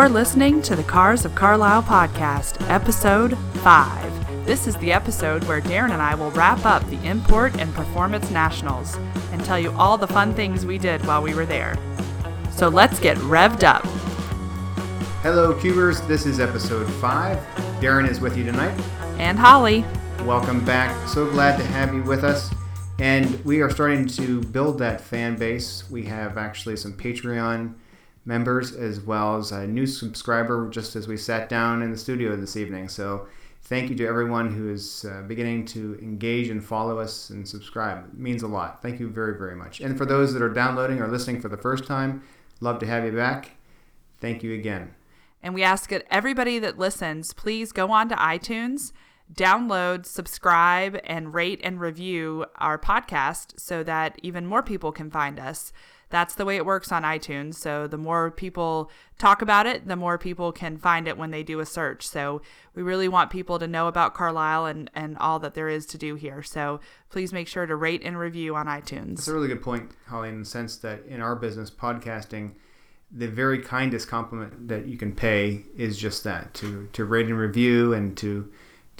You're listening to the Cars of Carlisle podcast, episode 5. This is the episode where Darren and I will wrap up the Import and Performance Nationals and tell you all the fun things we did while we were there. So let's get revved up. Hello, Cubers. This is episode 5. Darren is with you tonight. And Holly. Welcome back. So glad to have you with us. And we are starting to build that fan base. We have actually some Patreon members as well as a new subscriber just as we sat down in the studio this evening. So thank you to everyone who is beginning to engage and follow us and subscribe. It means a lot. Thank you very, very much. And for those that are downloading or listening for the first time, love to have you back. Thank you again. And we ask that everybody that listens, please go on to iTunes, download, subscribe, and rate and review our podcast so that even more people can find us. That's the way it works on iTunes. So the more people talk about it, the more people can find it when they do a search. So we really want people to know about Carlisle and all that there is to do here. So please make sure to rate and review on iTunes. That's a really good point, Holly, in the sense that in our business, podcasting, the very kindest compliment that you can pay is just that, to rate and review and to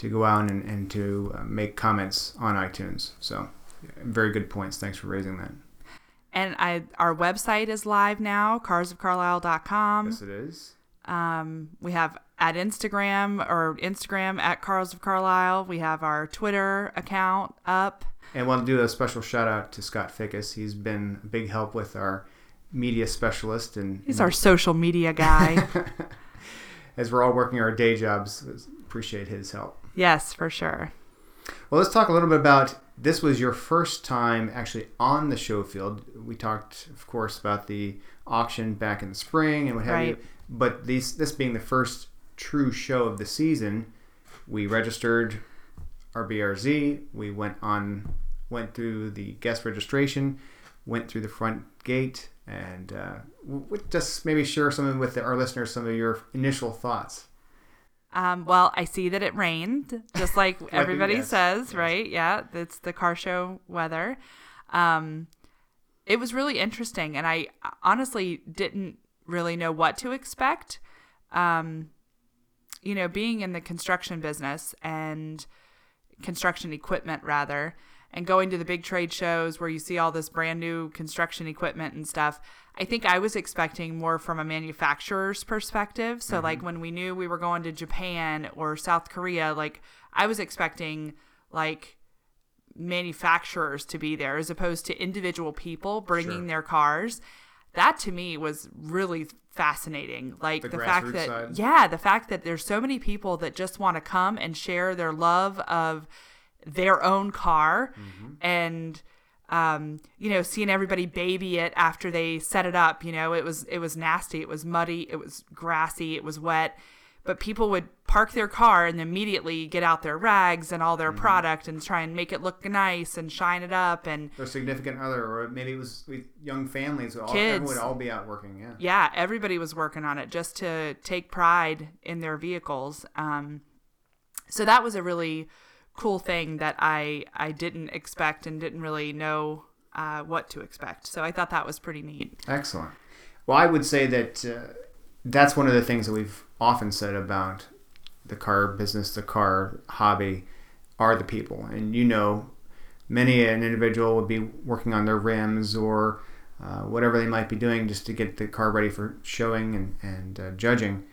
go out and to make comments on iTunes. So very good points. Thanks for raising that. And our website is live now, carsofcarlisle.com. Yes, it is. We have Instagram at Cars of Carlisle. We have our Twitter account up. And I want to do a special shout out to Scott Fickus. He's been a big help with our media specialist. And he's our social media guy. As we're all working our day jobs, appreciate his help. Yes, for sure. Well, let's talk a little bit about, this was your first time actually on the show field. We talked, of course, about the auction back in the spring and what have you. But this being the first true show of the season, we registered our BRZ. We went through the guest registration, went through the front gate, and we'll just maybe share something with our listeners, some of your initial thoughts. Well, I see that it rained, just like everybody says, right? Yeah, it's the car show weather. It was really interesting, and I honestly didn't really know what to expect. Being in the construction business and construction equipment, rather, and going to the big trade shows where you see all this brand new construction equipment and stuff, I think I was expecting more from a manufacturer's perspective. So, like, when we knew we were going to Japan or South Korea, like, I was expecting, like, manufacturers to be there as opposed to individual people bringing their cars. That, to me, was really fascinating. Like, the fact that, the fact that there's so many people that just want to come and share their love of their own car and seeing everybody baby it after they set it up. It was nasty, it was muddy, it was grassy, it was wet, but people would park their car and immediately get out their rags and all their product and try and make it look nice and shine it up. And their significant other, or maybe it was with young families, kids would all be out working. Yeah, everybody was working on it just to take pride in their vehicles. So that was a really cool thing that I didn't expect and didn't really know what to expect. So I thought that was pretty neat. Excellent. Well, I would say that that's one of the things that we've often said about the car business, the car hobby, are the people. And many an individual would be working on their rims or whatever they might be doing just to get the car ready for showing and judging.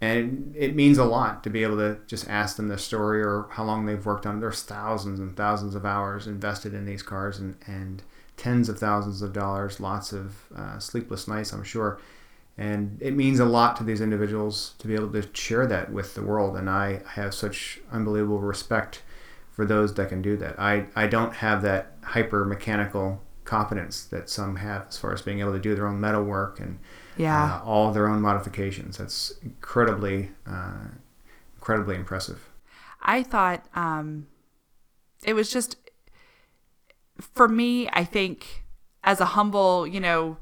And it means a lot to be able to just ask them their story or how long they've worked on it. There's thousands and thousands of hours invested in these cars and tens of thousands of dollars, lots of sleepless nights, I'm sure. And it means a lot to these individuals to be able to share that with the world. And I have such unbelievable respect for those that can do that. I don't have that hyper-mechanical competence that some have as far as being able to do their own metal work and all their own modifications. That's incredibly impressive. I thought it was just, for me, I think as a humble,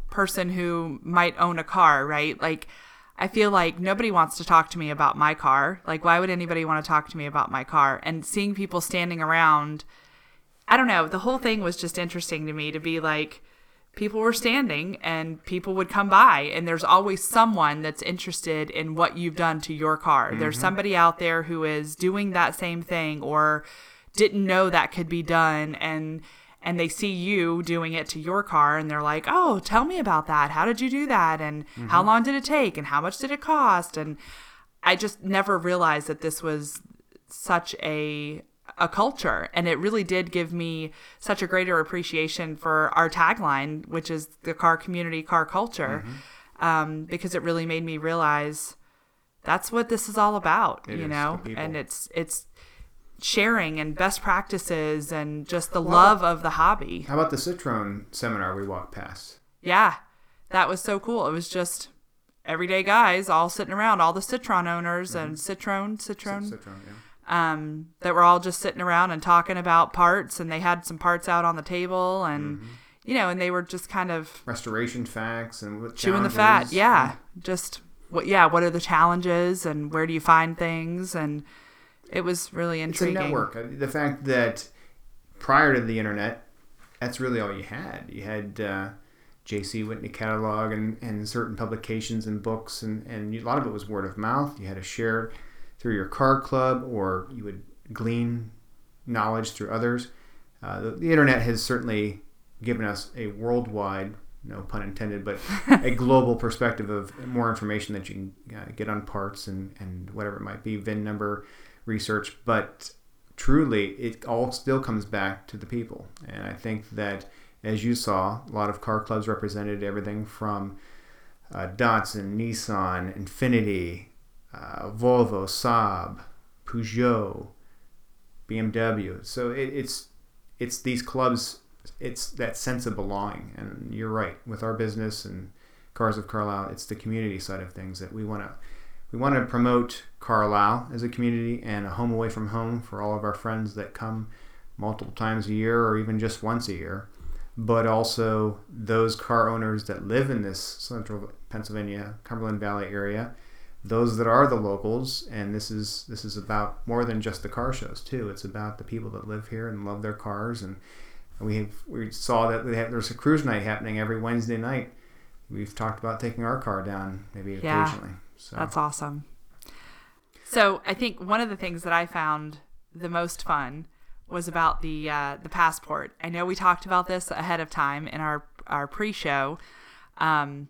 person who might own a car, right? Like, I feel like nobody wants to talk to me about my car. Like, why would anybody want to talk to me about my car? And seeing people standing around, I don't know, the whole thing was just interesting to me, to be like, people were standing and people would come by, and there's always someone that's interested in what you've done to your car. Mm-hmm. There's somebody out there who is doing that same thing or didn't know that could be done, and they see you doing it to your car, and they're like, oh, tell me about that. How did you do that? And mm-hmm. how long did it take? And how much did it cost? And I just never realized that this was such a culture. And it really did give me such a greater appreciation for our tagline, which is the car community, car culture, mm-hmm. Because it really made me realize that's what this is all about, you know? And it's sharing and best practices and just the love of the hobby. How about the Citroën seminar we walked past? Yeah, that was so cool. It was just everyday guys all sitting around, all the Citroën owners mm-hmm. and Citroën, yeah. That were all just sitting around and talking about parts, and they had some parts out on the table, and mm-hmm. you know, and they were just kind of restoration facts and what chewing the fat, yeah. Just what are the challenges and where do you find things, and it was really intriguing. It's a network. The fact that prior to the internet, that's really all you had. You had JC Whitney catalog and certain publications and books, and a lot of it was word of mouth. You had to share through your car club, or you would glean knowledge through others. The internet has certainly given us a worldwide, no pun intended, but a global perspective of more information that you can get on parts and whatever it might be, VIN number research. But truly, it all still comes back to the people. And I think that, as you saw, a lot of car clubs represented everything from Datsun, Nissan, Infinity, Volvo, Saab, Peugeot, BMW. So it's these clubs. It's that sense of belonging. And you're right, with our business and Cars of Carlisle, it's the community side of things that we want to promote. Carlisle as a community and a home away from home for all of our friends that come multiple times a year or even just once a year, but also those car owners that live in this central Pennsylvania, Cumberland Valley area, those that are the locals. And this is about more than just the car shows too. It's about the people that live here and love their cars. And we saw that there's a cruise night happening every Wednesday night. We've talked about taking our car down maybe occasionally. So that's awesome. So I think one of the things that I found the most fun was about the passport. I know we talked about this ahead of time in our pre-show, and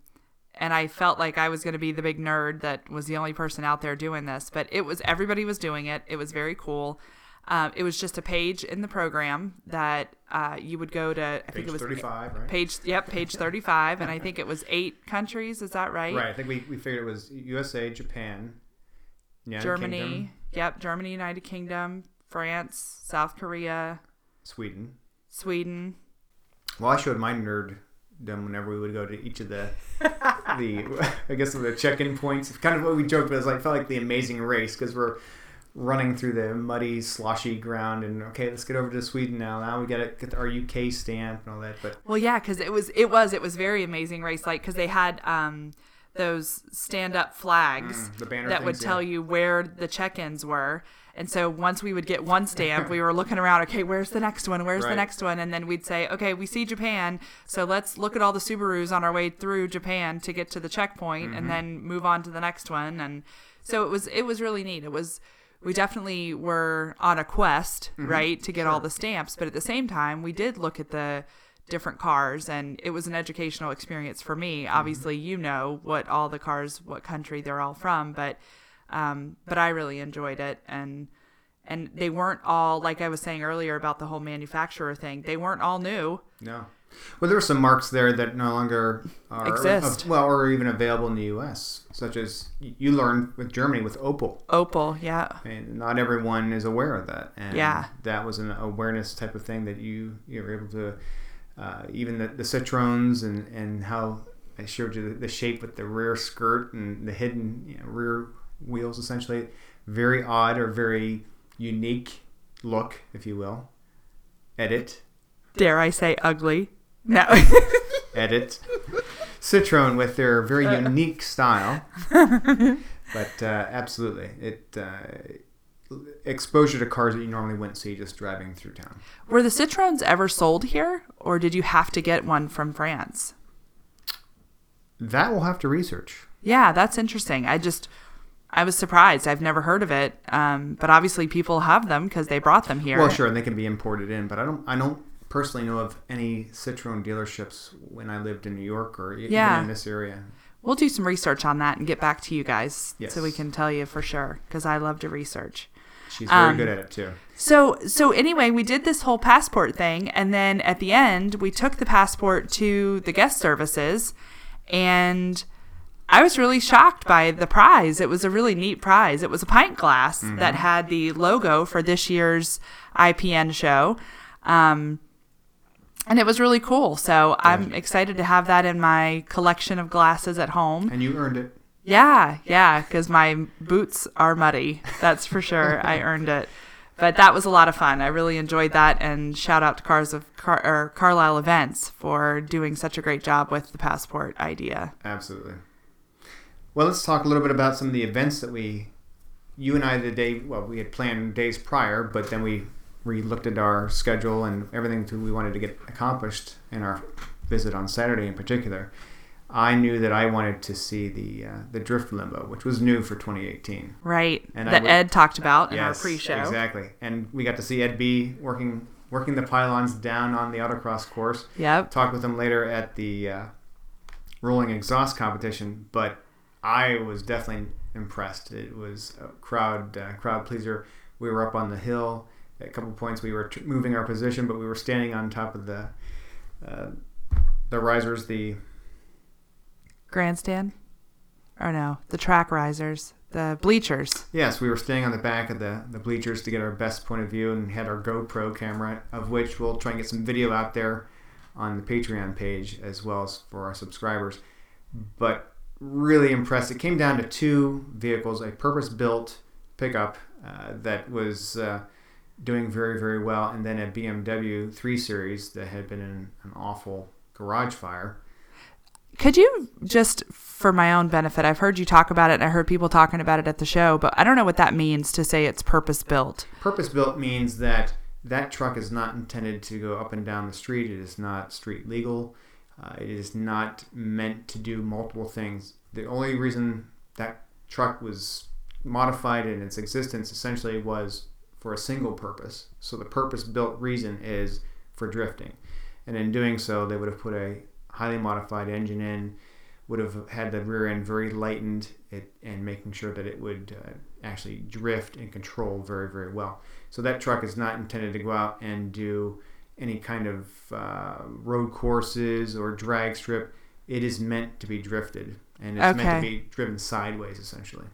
I felt like I was going to be the big nerd that was the only person out there doing this, but everybody was doing it. It was very cool. It was just a page in the program that you would go to. I think it was 35, right? Page 35, and I think it was 8 countries. Is that right? Right. I think we figured it was USA, Japan, Germany, United Kingdom, France, South Korea, Sweden. Well, I showed my nerddom whenever we would go to each of the check-in points. It's kind of what we joked, but felt like the Amazing Race, because we're running through the muddy, sloshy ground, and okay, let's get over to Sweden now. Now we gotta get our UK stamp and all that. But well, yeah, because it was very Amazing Race, like, because they had those stand-up flags that would tell you where the check-ins were. And so once we would get one stamp, we were looking around, okay, where's the next one? Where's the next one? And then we'd say, okay, we see Japan, so let's look at all the Subarus on our way through Japan to get to the checkpoint mm-hmm. and then move on to the next one. And so it was really neat. We definitely were on a quest, mm-hmm. right, to get all the stamps. But at the same time, we did look at the different cars, and it was an educational experience for me. Obviously, you know what all the cars, what country they're all from, but I really enjoyed it. And they weren't all, like I was saying earlier about the whole manufacturer thing, they weren't all new. No. Well, there were some marks there that no longer exist, or even available in the U.S., such as you learned with Germany with Opel. Opel, yeah. And not everyone is aware of that. And that was an awareness type of thing that you were able to, even the Citroëns and how I showed you the shape with the rear skirt and the hidden rear wheels, essentially. Very odd or very unique look, if you will. Edit. Dare I say ugly? No. Edit. Citroën with their very unique style. But absolutely. It exposure to cars that you normally wouldn't see just driving through town. Were the Citroëns ever sold here, or did you have to get one from France? That we'll have to research. Yeah, that's interesting. I was surprised. I've never heard of it, but obviously people have them because they brought them here. Well, sure, and they can be imported in, but I don't personally know of any Citroën dealerships when I lived in New York or even in this area. We'll do some research on that and get back to you guys so we can tell you for sure, because I love to research. She's very good at it too. So anyway, we did this whole passport thing, and then at the end, we took the passport to the guest services, and I was really shocked by the prize. It was a really neat prize. It was a pint glass that had the logo for this year's IPN show. And it was really cool. So I'm excited to have that in my collection of glasses at home. And you earned it. Yeah, because my boots are muddy. That's for sure. I earned it. But that was a lot of fun. I really enjoyed that. And shout out to Carlisle Events for doing such a great job with the passport idea. Absolutely. Well, let's talk a little bit about some of the events that we had planned days prior, but then we looked at our schedule and everything we wanted to get accomplished in our visit on Saturday in particular. I knew that I wanted to see the drift limo, which was new for 2018. Right, and that Ed talked about in our pre-show. Exactly, and we got to see Ed B. working the pylons down on the autocross course. Yep. Talked with him later at the rolling exhaust competition, but I was definitely impressed. It was a crowd pleaser. We were up on the hill. At a couple points, we were moving our position, but we were standing on top of the risers, the grandstand? Or no, the track risers, the bleachers. Yes, we were staying on the back of the bleachers to get our best point of view, and had our GoPro camera, of which we'll try and get some video out there on the Patreon page as well as for our subscribers. But really impressed. It came down to two vehicles, a purpose-built pickup that was doing very, very well, and then a BMW 3 Series that had been in an awful garage fire. Could you just, for my own benefit, I've heard you talk about it and I heard people talking about it at the show, but I don't know what that means to say it's purpose-built. Purpose-built means that truck is not intended to go up and down the street. It is not street legal. It is not meant to do multiple things. The only reason that truck was modified in its existence essentially was for a single purpose. So the purpose-built reason is for drifting. And in doing so, they would have put a highly modified engine in, would have had the rear end very lightened, and making sure that it would actually drift and control very, very well. So that truck is not intended to go out and do any kind of road courses or drag strip. It is meant to be drifted, and it's meant to be driven sideways, essentially.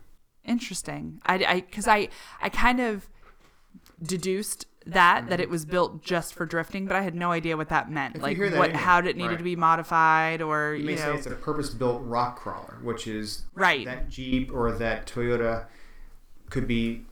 Interesting. Because I kind of deduced that it was built just for drifting, but I had no idea what that meant. How it needed to be modified, or you may say it's a purpose-built rock crawler, which is that Jeep or that Toyota could be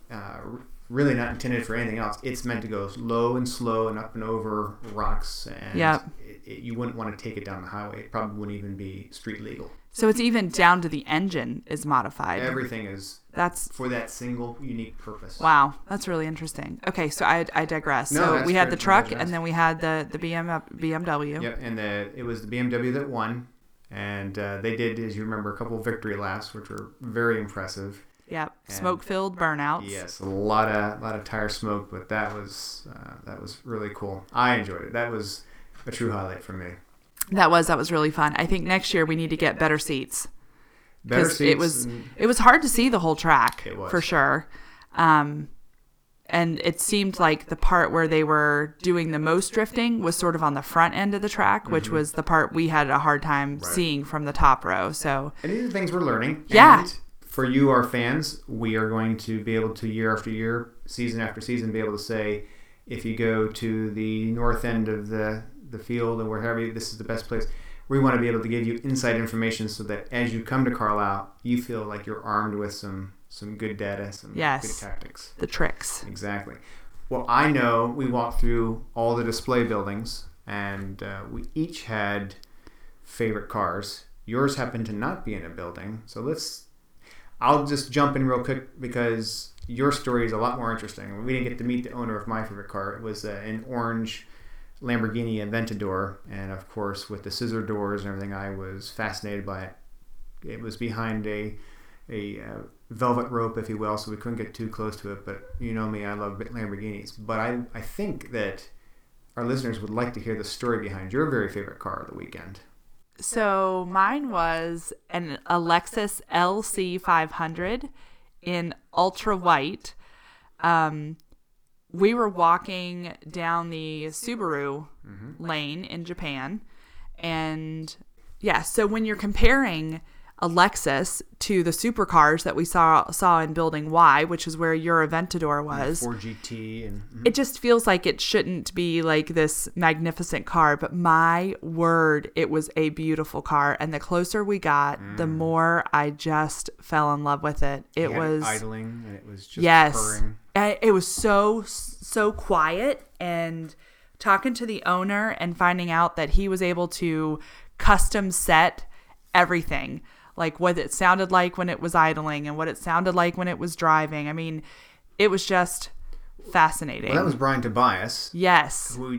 really not intended for anything else. It's meant to go low and slow and up and over rocks, and you wouldn't want to take it down the highway. It probably wouldn't even be street legal. So it's even down to the engine is modified. Everything is. That's for that single unique purpose. Wow, that's really interesting. Okay, so I digress. No, so we had the truck, and then we had the BMW. Yep, and it was the BMW that won, and they did, as you remember, a couple of victory laps, which were very impressive. Yep, smoke-filled burnouts. Yes, a lot of tire smoke, but that was really cool. I enjoyed it. That was a true highlight for me. That was really fun. I think next year we need to get better seats. It was hard to see the whole track for sure. And it seemed like the part where they were doing the most drifting was sort of on the front end of the track, which was the part we had a hard time seeing from the top row. So, and these are things we're learning. Yeah. And for you, our fans, we are going to be able to year after year, season after season, be able to say, if you go to the north end of the field or wherever, this is the best place. We want to be able to give you inside information so that as you come to Carlisle, you feel like you're armed with some good data, some good tactics. The tricks. Exactly. Well, I know we walked through all the display buildings, and we each had favorite cars. Yours happened to not be in a building, so I'll just jump in real quick because your story is a lot more interesting. We didn't get to meet the owner of my favorite car. It was an orange Lamborghini Aventador, and of course with the scissor doors and everything, I was fascinated by it. It was behind a velvet rope, if you will, so we couldn't get too close to it, but you know me, I love Lamborghinis. But I think that our listeners would like to hear the story behind your very favorite car of the weekend. So mine was a Lexus LC500 in ultra white. We were walking down the Subaru lane in Japan. And yeah, so when you're comparing a Lexus to the supercars that we saw in Building Y, which is where your Aventador was. And 4GT. And, It just feels like it shouldn't be like this magnificent car, but my word, it was a beautiful car. And the closer we got, the more I just fell in love with it. It was idling, and it was just purring. It was so quiet, and talking to the owner and finding out that he was able to custom set everything. Like what it sounded like when it was idling and what it sounded like when it was driving. I mean, it was just fascinating. Well, that was Brian Tobias. Yes. Who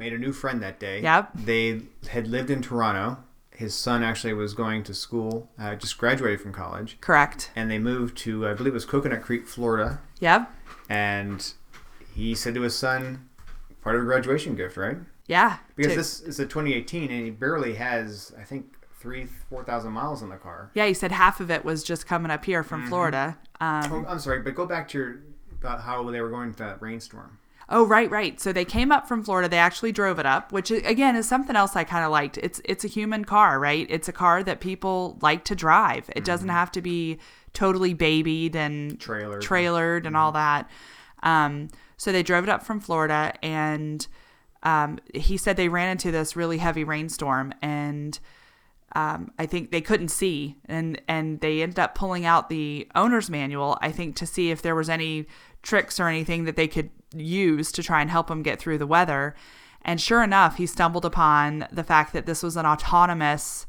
made a new friend that day. Yep. They had lived in Toronto. His son actually was going to school, just graduated from college. Correct. And they moved to, I believe it was Coconut Creek, Florida. Yep. And he said to his son, part of a graduation gift, right? Yeah. Because this is a 2018 and he barely has, I think, 3,000-4,000 miles in the car. Yeah, he said half of it was just coming up here from Florida. I'm sorry, but go back to about how they were going to that rainstorm. Oh, right. So they came up from Florida. They actually drove it up, which again is something else I kind of liked. It's a human car, right? It's a car that people like to drive. It doesn't have to be totally babied and trailered and all that. So they drove it up from Florida, and he said they ran into this really heavy rainstorm, and I think they couldn't see, and they ended up pulling out the owner's manual, I think, to see if there was any tricks or anything that they could use to try and help him get through the weather. And sure enough, he stumbled upon the fact that this was an autonomous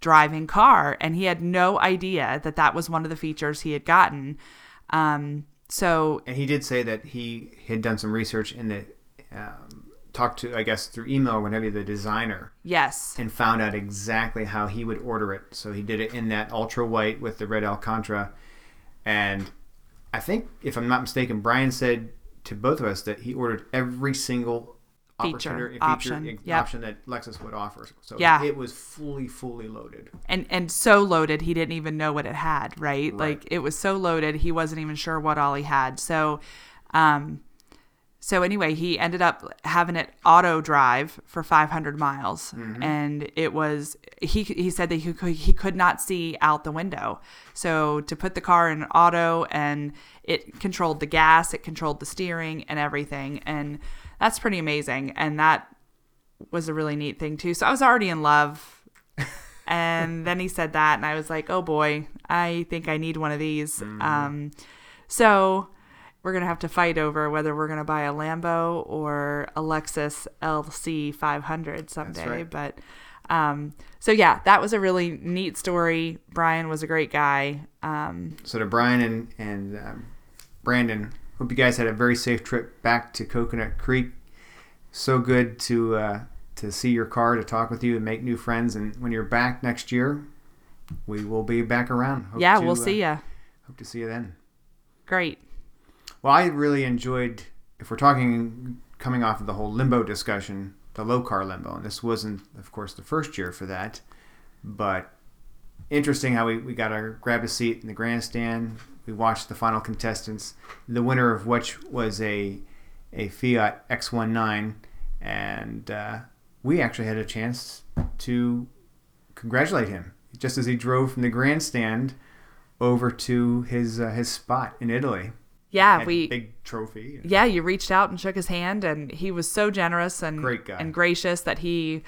driving car, and he had no idea that that was one of the features he had gotten. And he did say that he had done some research in the talked to, I guess, through email or whatever, the designer. Yes. And found out exactly how he would order it. So he did it in that ultra white with the red Alcantara. And I think, if I'm not mistaken, Brian said to both of us that he ordered every single option that Lexus would offer. So it was fully loaded. And so loaded, he didn't even know what it had, right? Like, it was so loaded, he wasn't even sure what all he had. So, So anyway, he ended up having it auto drive for 500 miles, and it was he said that he could not see out the window. So to put the car in auto, and it controlled the gas, it controlled the steering, and everything, and that's pretty amazing. And that was a really neat thing too. So I was already in love, and then he said that, and I was like, oh boy, I think I need one of these. So we're going to have to fight over whether we're going to buy a Lambo or a Lexus LC500 someday. Right. But that was a really neat story. Brian was a great guy. So to Brian and Brandon, hope you guys had a very safe trip back to Coconut Creek. So good to see your car, to talk with you, and make new friends. And when you're back next year, we will be back around. We'll see ya. Hope to see you then. Great. Well, I really enjoyed, if we're talking, coming off of the whole limbo discussion, the low car limbo. And this wasn't, of course, the first year for that. But interesting how we got our grab a seat in the grandstand. We watched the final contestants, the winner of which was a Fiat X19. And we actually had a chance to congratulate him just as he drove from the grandstand over to his spot in Italy. Yeah, we big trophy. Yeah, you reached out and shook his hand, and he was so generous and great guy and gracious that he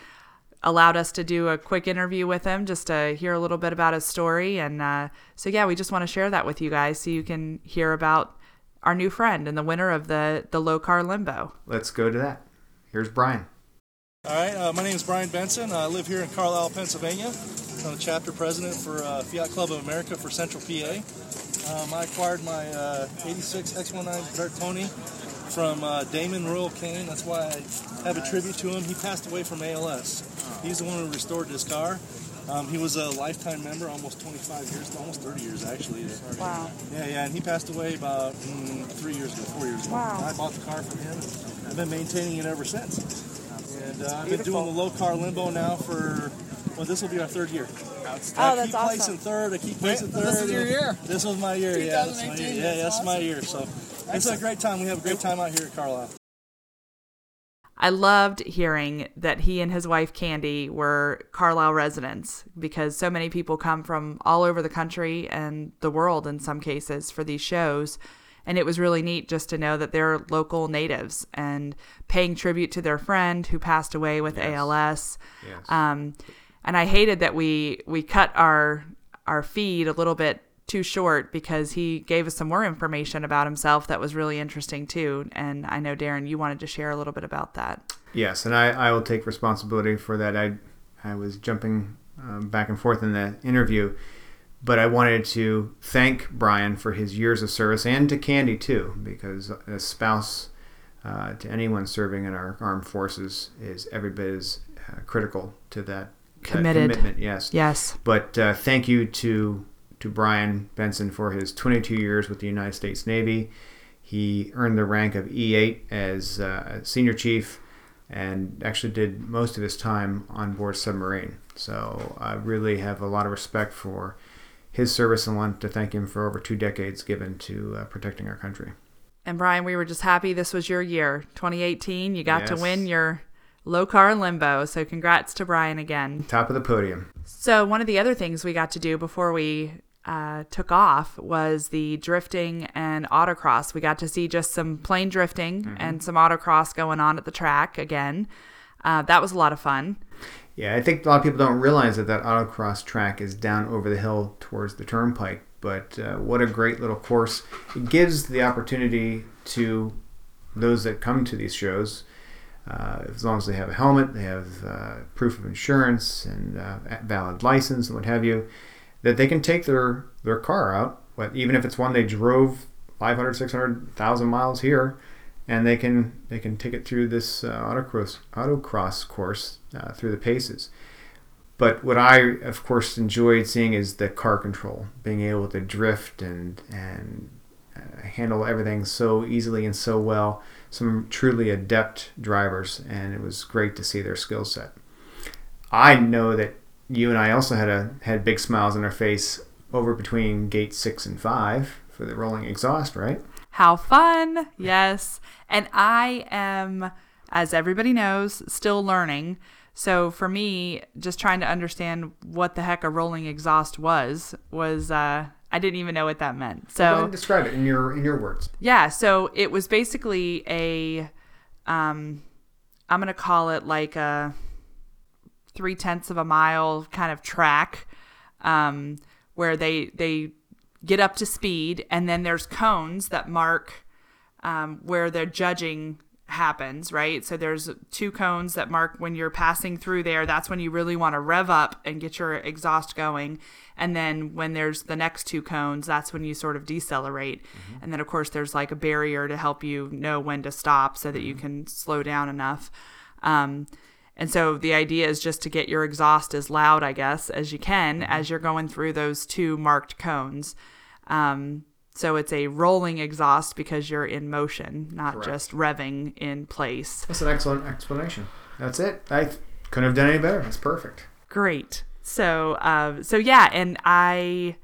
allowed us to do a quick interview with him just to hear a little bit about his story. And we just want to share that with you guys so you can hear about our new friend and the winner of the low car limbo. Let's go to that. Here's Brian. All right, my name is Brian Benson. I live here in Carlisle, Pennsylvania. I'm the chapter president for Fiat Club of America for Central PA. I acquired my 86 X19 Bertoni from Damon Royal Kane. That's why I have a tribute to him. He passed away from ALS. He's the one who restored this car. He was a lifetime member, almost 25 years, almost 30 years actually. Wow. Yeah, and he passed away about 4 years ago. Wow. I bought the car from him. I've been maintaining it ever since. And I've been doing the low car limbo now for, well, this will be our third year. Oh, that's awesome. I keep placing third. This is your year. This was my year, yeah. That's my year. Yeah, that's awesome. My year. So it's a great time. We have a great time out here at Carlisle. I loved hearing that he and his wife, Candy, were Carlisle residents because so many people come from all over the country and the world in some cases for these shows. And it was really neat just to know that they're local natives and paying tribute to their friend who passed away with ALS. Yes. And I hated that we cut our feed a little bit too short because he gave us some more information about himself that was really interesting too. And I know, Darren, you wanted to share a little bit about that. Yes, and I will take responsibility for that. I was jumping back and forth in the interview, but I wanted to thank Brian for his years of service and to Candy too, because a spouse to anyone serving in our armed forces is every bit as critical to that commitment. Yes. But thank you to Brian Benson for his 22 years with the United States Navy. He earned the rank of E8 as senior chief and actually did most of his time on board submarine. So I really have a lot of respect for his service and want to thank him for over 2 decades given to protecting our country. And Brian, we were just happy this was your year, 2018. You got to win your low car limbo. So congrats to Brian again. Top of the podium. So one of the other things we got to do before we took off was the drifting and autocross. We got to see just some plain drifting and some autocross going on at the track again. That was a lot of fun. Yeah, I think a lot of people don't realize that autocross track is down over the hill towards the turnpike. But what a great little course. It gives the opportunity to those that come to these shows, as long as they have a helmet, they have proof of insurance and valid license and what have you, that they can take their car out, even if it's one they drove 500, 600, 1,000 miles here, and they can take it through this autocross course through the paces. But what I, of course, enjoyed seeing is the car control, being able to drift and handle everything so easily and so well. Some truly adept drivers, and it was great to see their skill set. I know that you and I also had big smiles on our face over between gate 6 and 5 for the rolling exhaust, right? How fun! Yes, and I am, as everybody knows, still learning. So for me, just trying to understand what the heck a rolling exhaust was. I didn't even know what that meant. So go ahead and describe it in your words. Yeah. So it was basically a, I'm going to call it like a 0.3 mile kind of track, where they get up to speed, and then there's cones that mark where the judging happens, right? So there's 2 cones that mark when you're passing through there. That's when you really want to rev up and get your exhaust going. And then when there's the next 2 cones, that's when you sort of decelerate. Mm-hmm. And then, of course, there's like a barrier to help you know when to stop so that you can slow down enough. And so the idea is just to get your exhaust as loud, I guess, as you can as you're going through those 2 marked cones. So it's a rolling exhaust because you're in motion, not just revving in place. That's an excellent explanation. That's it. I couldn't have done any better. That's perfect. Great. So yeah, and we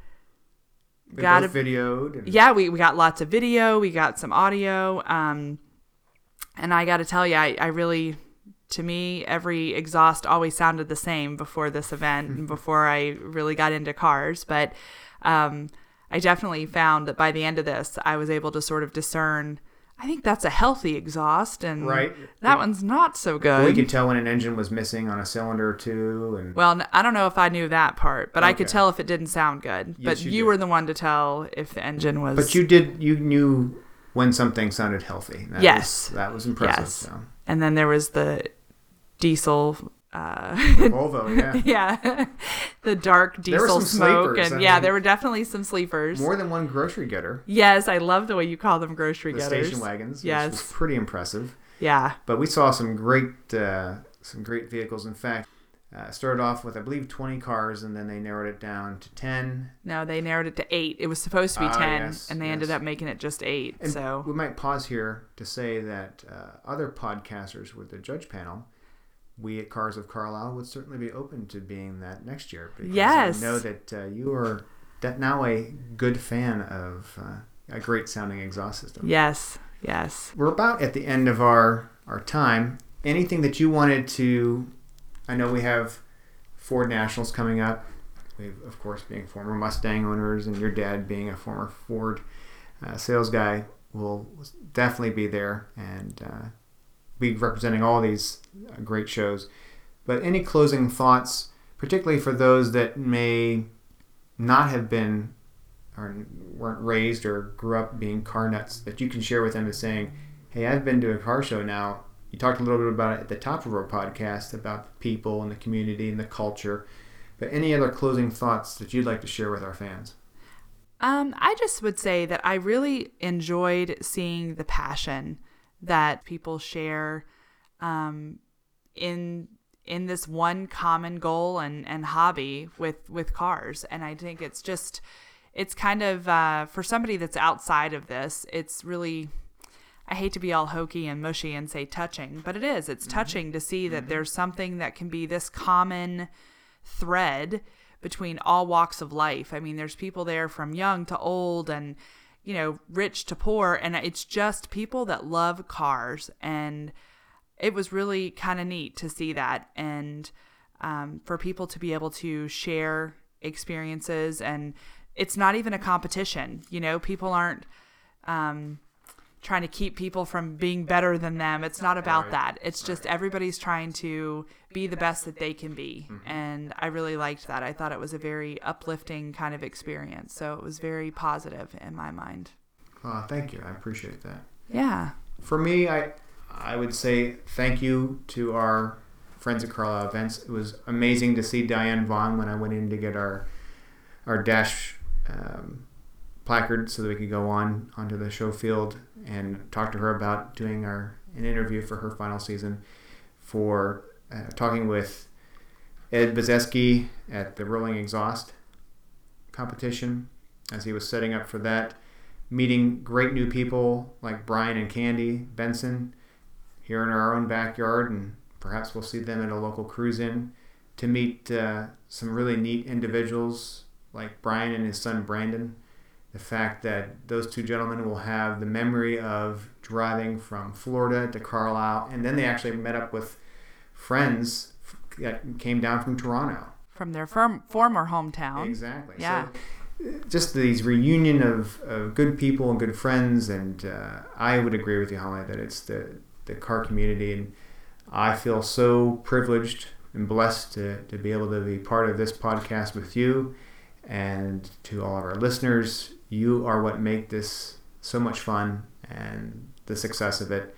got both videoed. Yeah, we got lots of video. We got some audio. And I got to tell you, I really, to me, every exhaust always sounded the same before this event and before I really got into cars. But I definitely found that by the end of this, I was able to sort of discern, I think that's a healthy exhaust, and that one's not so good. We could tell when an engine was missing on a cylinder or two. And... Well, I don't know if I knew that part, but I could tell if it didn't sound good. Yes, but you were the one to tell if the engine was... But you knew when something sounded healthy. That was impressive. Yes. So. And then there was the diesel Volvo, yeah. Yeah. The dark diesel smoke. Sleepers, and there were definitely some sleepers. More than one grocery getter. Yes, I love the way you call them grocery getters. Station wagons, which was pretty impressive. Yeah. But we saw some great vehicles. In fact, started off with, I believe, 20 cars, and then they narrowed it down to 10. No, they narrowed it to 8. It was supposed to be 10, and they ended up making it just 8. And so we might pause here to say that other podcasters with the judge panel, we at Cars of Carlisle would certainly be open to being that next year. Because I know that you are now a good fan of a great-sounding exhaust system. Yes, yes. We're about at the end of our time. Anything that you wanted to... I know we have Ford Nationals coming up. We've, of course, being former Mustang owners, and your dad being a former Ford sales guy will definitely be there. And... be representing all these great shows. But any closing thoughts, particularly for those that may not have been or weren't raised or grew up being car nuts, that you can share with them as saying, hey, I've been to a car show now. You talked a little bit about it at the top of our podcast about the people and the community and the culture. But any other closing thoughts that you'd like to share with our fans? I just would say that I really enjoyed seeing the passion that people share in this one common goal and hobby with cars. And I think it's just, it's kind of, for somebody that's outside of this, it's really, I hate to be all hokey and mushy and say touching, but it is. It's touching to see that there's something that can be this common thread between all walks of life. I mean, there's people there from young to old and, you know, rich to poor, and it's just people that love cars, and it was really kind of neat to see that, and for people to be able to share experiences, and it's not even a competition. You know, people aren't trying to keep people from being better than them. It's not about that. It's just everybody's trying to be the best that they can be, and I really liked that. I thought it was a very uplifting kind of experience, so it was very positive in my mind. Well, thank you. I appreciate that. Yeah. For me, I would say thank you to our friends at Carlisle Events. It was amazing to see Diane Vaughn when I went in to get our dash placard so that we could go onto the show field, and talk to her about doing an interview for her final season, for talking with Ed Bozeski at the Rolling Exhaust competition as he was setting up for that, meeting great new people like Brian and Candy Benson here in our own backyard, and perhaps we'll see them at a local cruise-in, to meet some really neat individuals like Brian and his son Brandon. The fact that those two gentlemen will have the memory of driving from Florida to Carlisle, and then they actually met up with friends that came down from Toronto. From their former hometown. Exactly. Yeah. So just these reunion of good people and good friends, and I would agree with you, Holly, that it's the car community, and I feel so privileged and blessed to be able to be part of this podcast with you, and to all of our listeners. You are what make this so much fun, and the success of it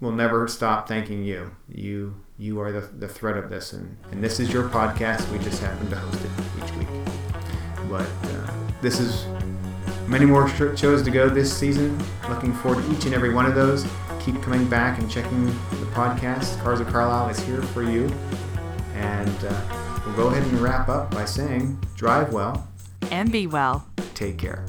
will never stop thanking you. You are the thread of this, and this is your podcast. We just happen to host it each week. But this is many more shows to go this season. Looking forward to each and every one of those. Keep coming back and checking the podcast. Cars of Carlisle is here for you. And we'll go ahead and wrap up by saying drive well. And be well. Take care.